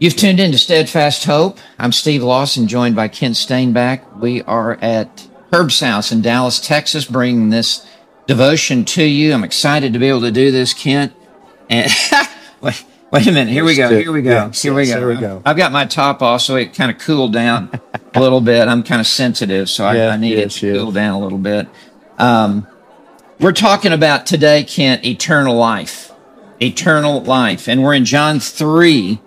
You've tuned into Steadfast Hope. I'm Steve Lawson, joined by Kent Stainback. We are at Herb's House in Dallas, Texas, bringing this devotion to you. I'm excited to be able to do this, Kent. And wait a minute. Here we go. I've got my top off, so it kind of cooled down a little bit. I'm kind of sensitive, so I need it to cool down a little bit. We're talking about today, Kent, eternal life. Eternal life. And we're in John 3.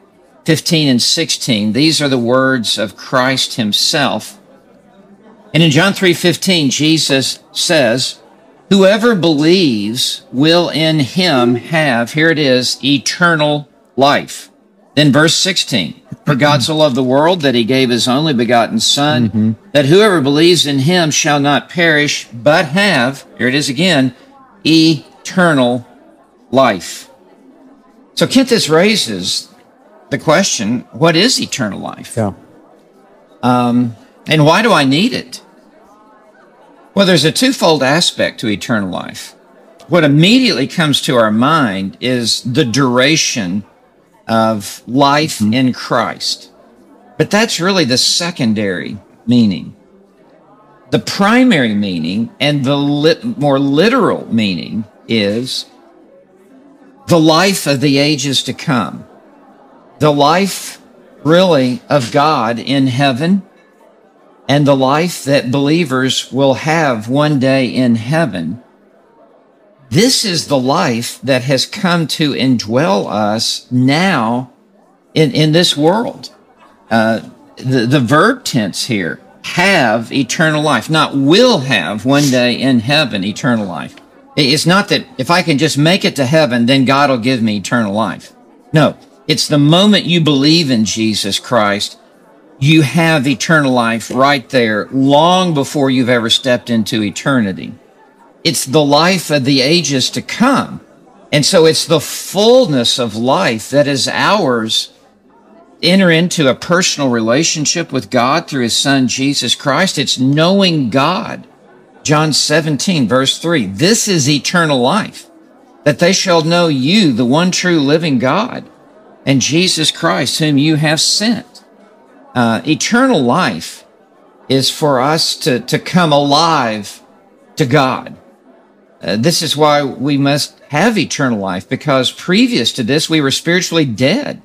15 and 16. These are the words of Christ himself. And in John 3:15, Jesus says, whoever believes will in him have, here it is, eternal life. Then verse 16, for God so loved the world that he gave his only begotten son, that whoever believes in him shall not perish, but have, here it is again, eternal life. So Kent, this raises the question, what is eternal life? Yeah. And why do I need it? Well, there's a twofold aspect to eternal life. What immediately comes to our mind is the duration of life in Christ. But that's really the secondary meaning. The primary meaning and the more literal meaning is the life of the ages to come. The life, really, of God in heaven, and the life that believers will have one day in heaven. This is the life that has come to indwell us now in this world. The verb tense here, have eternal life, not will have one day in heaven eternal life. It's not that if I can just make it to heaven, then God will give me eternal life. No. It's the moment you believe in Jesus Christ, you have eternal life right there, long before you've ever stepped into eternity. It's the life of the ages to come. And so it's the fullness of life that is ours. Enter into a personal relationship with God through his son, Jesus Christ. It's knowing God. John 17, verse 3, this is eternal life, that they shall know you, the one true living God, and Jesus Christ, whom you have sent. Eternal life is for us to come alive to God. This is why we must have eternal life, because previous to this, we were spiritually dead.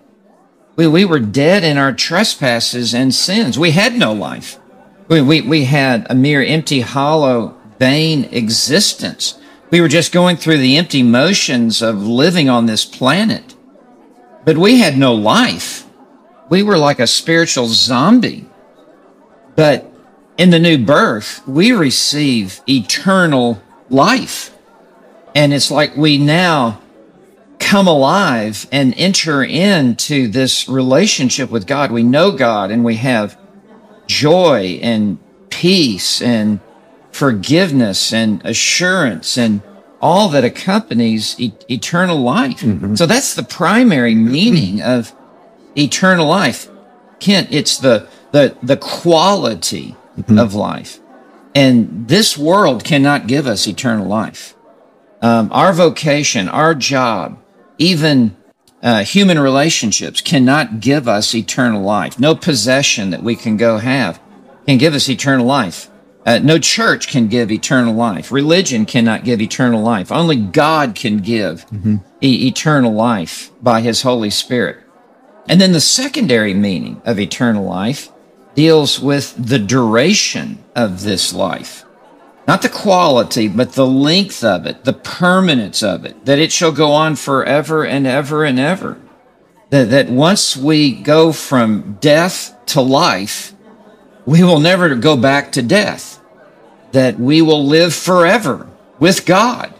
We were dead in our trespasses and sins. We had no life. We had a mere empty, hollow, vain existence. We were just going through the empty motions of living on this planet. But we had no life. We were like a spiritual zombie. But in the new birth, we receive eternal life. And it's like we now come alive and enter into this relationship with God. We know God and we have joy and peace and forgiveness and assurance and all that accompanies eternal life. So that's the primary meaning of eternal life. Kent, it's the quality of life. And this world cannot give us eternal life. Our vocation, our job, even human relationships cannot give us eternal life. No possession that we can go have can give us eternal life. No church can give eternal life. Religion cannot give eternal life. Only God can give eternal life by his Holy Spirit. And then the secondary meaning of eternal life deals with the duration of this life. Not the quality, but the length of it, the permanence of it, that it shall go on forever and ever and ever. That once we go from death to life, we will never go back to death. That we will live forever with God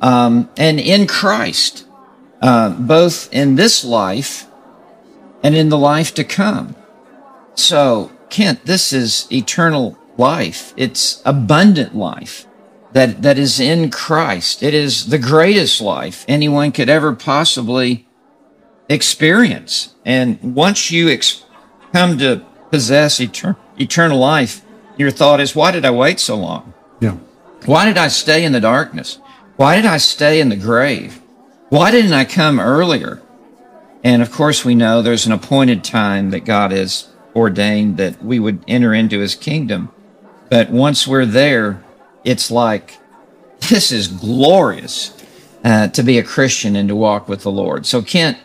and in Christ, both in this life and in the life to come. So, Kent, this is eternal life. It's abundant life that is in Christ. It is the greatest life anyone could ever possibly experience. And once you come to possess eternal life, your thought is, why did I wait so long? Yeah. Why did I stay in the darkness? Why did I stay in the grave? Why didn't I come earlier? And of course, we know there's an appointed time that God has ordained that we would enter into his kingdom. But once we're there, it's like, this is glorious to be a Christian and to walk with the Lord. So Kent,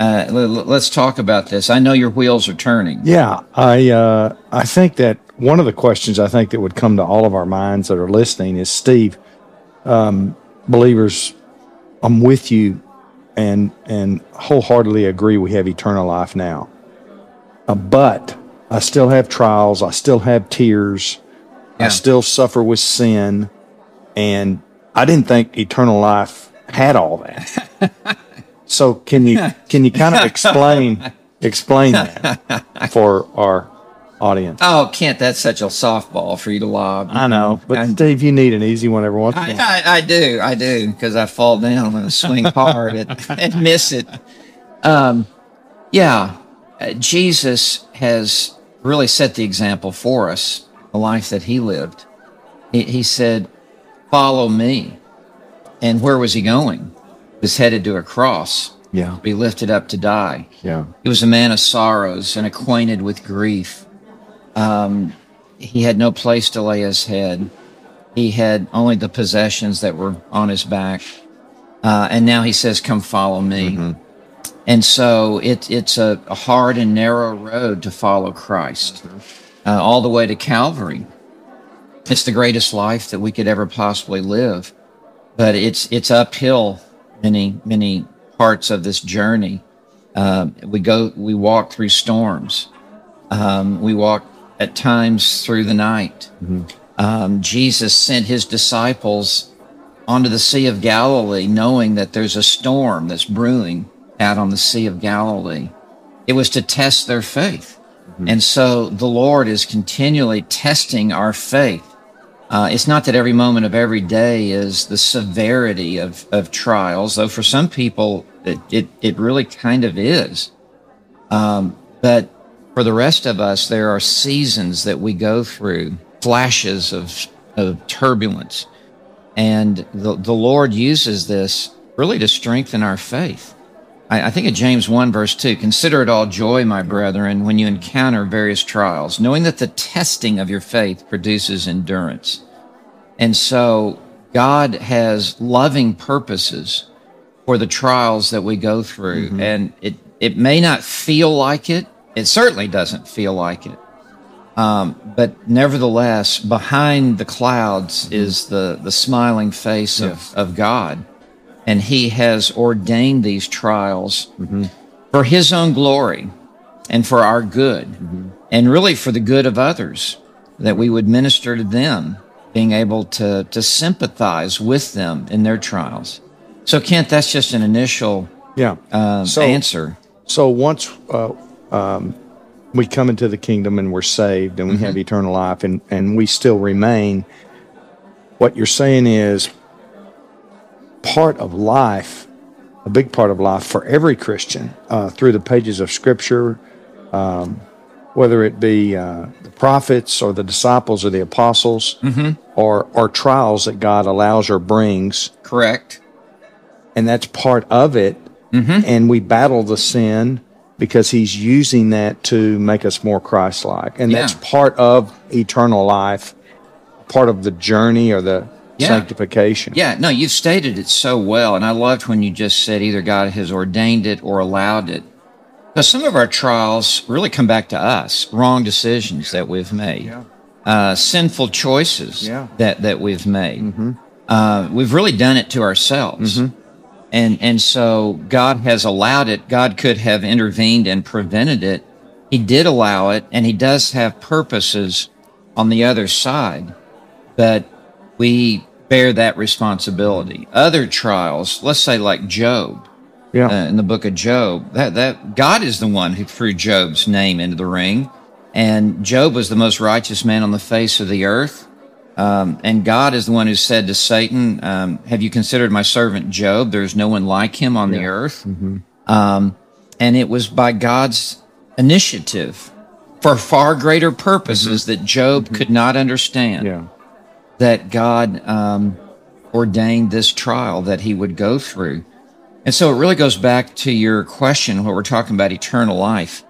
let's talk about this. I know your wheels are turning. Yeah, I think that one of the questions I think that would come to all of our minds that are listening is, Steve, believers, I'm with you and wholeheartedly agree we have eternal life now. But I still have trials. I still have tears. Yeah. I still suffer with sin. And I didn't think eternal life had all that. So can you kind of explain that for our audience? Oh, Kent, that's such a softball for you to lob. I know, but Steve, you need an easy one every once in a while. I do, because I fall down and swing hard and miss it. Jesus has really set the example for us, the life that he lived. He said, "Follow me." And where was he going? He was headed to a cross. Yeah. Be lifted up to die. Yeah. He was a man of sorrows and acquainted with grief. He had no place to lay his head. He had only the possessions that were on his back. And now he says, "Come follow me." Mm-hmm. And so it's a hard and narrow road to follow Christ, all the way to Calvary. It's the greatest life that we could ever possibly live, but it's uphill many parts of this journey. We walk through storms. We walk at times through the night. Mm-hmm. Jesus sent his disciples onto the Sea of Galilee, knowing that there's a storm that's brewing out on the Sea of Galilee. It was to test their faith. Mm-hmm. And so the Lord is continually testing our faith. It's not that every moment of every day is the severity of trials, though for some people it really kind of is. But for the rest of us, there are seasons that we go through, flashes of turbulence. And the Lord uses this really to strengthen our faith. I think of James 1, verse 2, "Consider it all joy, my brethren, when you encounter various trials, knowing that the testing of your faith produces endurance." And so God has loving purposes for the trials that we go through. Mm-hmm. And it may not feel like it. It certainly doesn't feel like it. But nevertheless, behind the clouds is the smiling face of God. And he has ordained these trials for his own glory and for our good, and really for the good of others, that we would minister to them, being able to sympathize with them in their trials. So, Kent, that's just an initial answer. So once we come into the kingdom and we're saved and we have eternal life and we still remain, what you're saying is, part of life, a big part of life for every Christian, through the pages of Scripture, whether it be the prophets or the disciples or the apostles, or trials that God allows or brings. Correct. And that's part of it. Mm-hmm. And we battle the sin because he's using that to make us more Christ-like. And that's part of eternal life, part of the journey or the sanctification. Yeah, no, you've stated it so well, and I loved when you just said either God has ordained it or allowed it. Because some of our trials really come back to us, wrong decisions that we've made, sinful choices that we've made. Mm-hmm. We've really done it to ourselves. Mm-hmm. And so God has allowed it. God could have intervened and prevented it. He did allow it, and he does have purposes on the other side. But we bear that responsibility. Other trials, let's say like Job, in the book of Job, that God is the one who threw Job's name into the ring, and Job was the most righteous man on the face of the earth. And God is the one who said to Satan, "Have you considered my servant Job? There's no one like him on the earth." Mm-hmm. And it was by God's initiative for far greater purposes that Job could not understand. Yeah. That God ordained this trial that he would go through. And so it really goes back to your question, what we're talking about eternal life.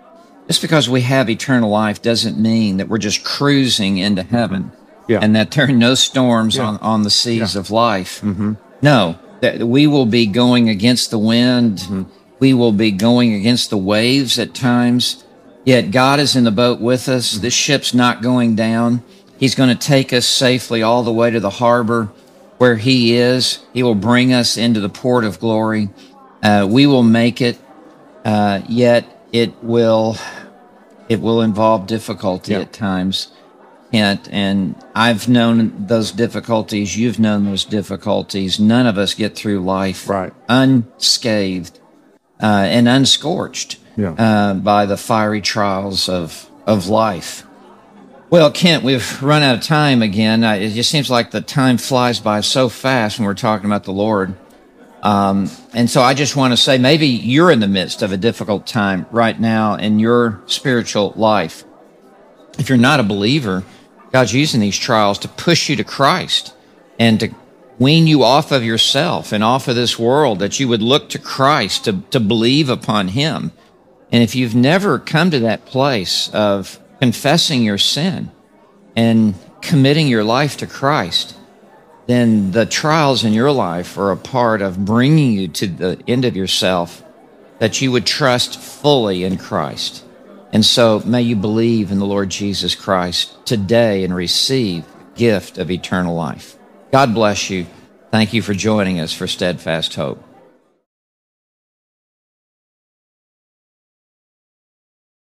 Just because we have eternal life doesn't mean that we're just cruising into heaven and that there are no storms on the seas of life. Mm-hmm. No, that we will be going against the wind. Mm-hmm. We will be going against the waves at times. Yet God is in the boat with us. Mm-hmm. This ship's not going down. He's going to take us safely all the way to the harbor where he is. He will bring us into the port of glory. We will make it, yet it will involve difficulty at times. Kent, and I've known those difficulties. You've known those difficulties. None of us get through life unscathed and unscorched by the fiery trials of life. Well, Kent, we've run out of time again. It just seems like the time flies by so fast when we're talking about the Lord. And so I just want to say, maybe you're in the midst of a difficult time right now in your spiritual life. If you're not a believer, God's using these trials to push you to Christ and to wean you off of yourself and off of this world, that you would look to Christ, to believe upon him. And if you've never come to that place of confessing your sin and committing your life to Christ, then the trials in your life are a part of bringing you to the end of yourself, that you would trust fully in Christ. And so may you believe in the Lord Jesus Christ today and receive the gift of eternal life. God bless you. Thank you for joining us for Steadfast Hope.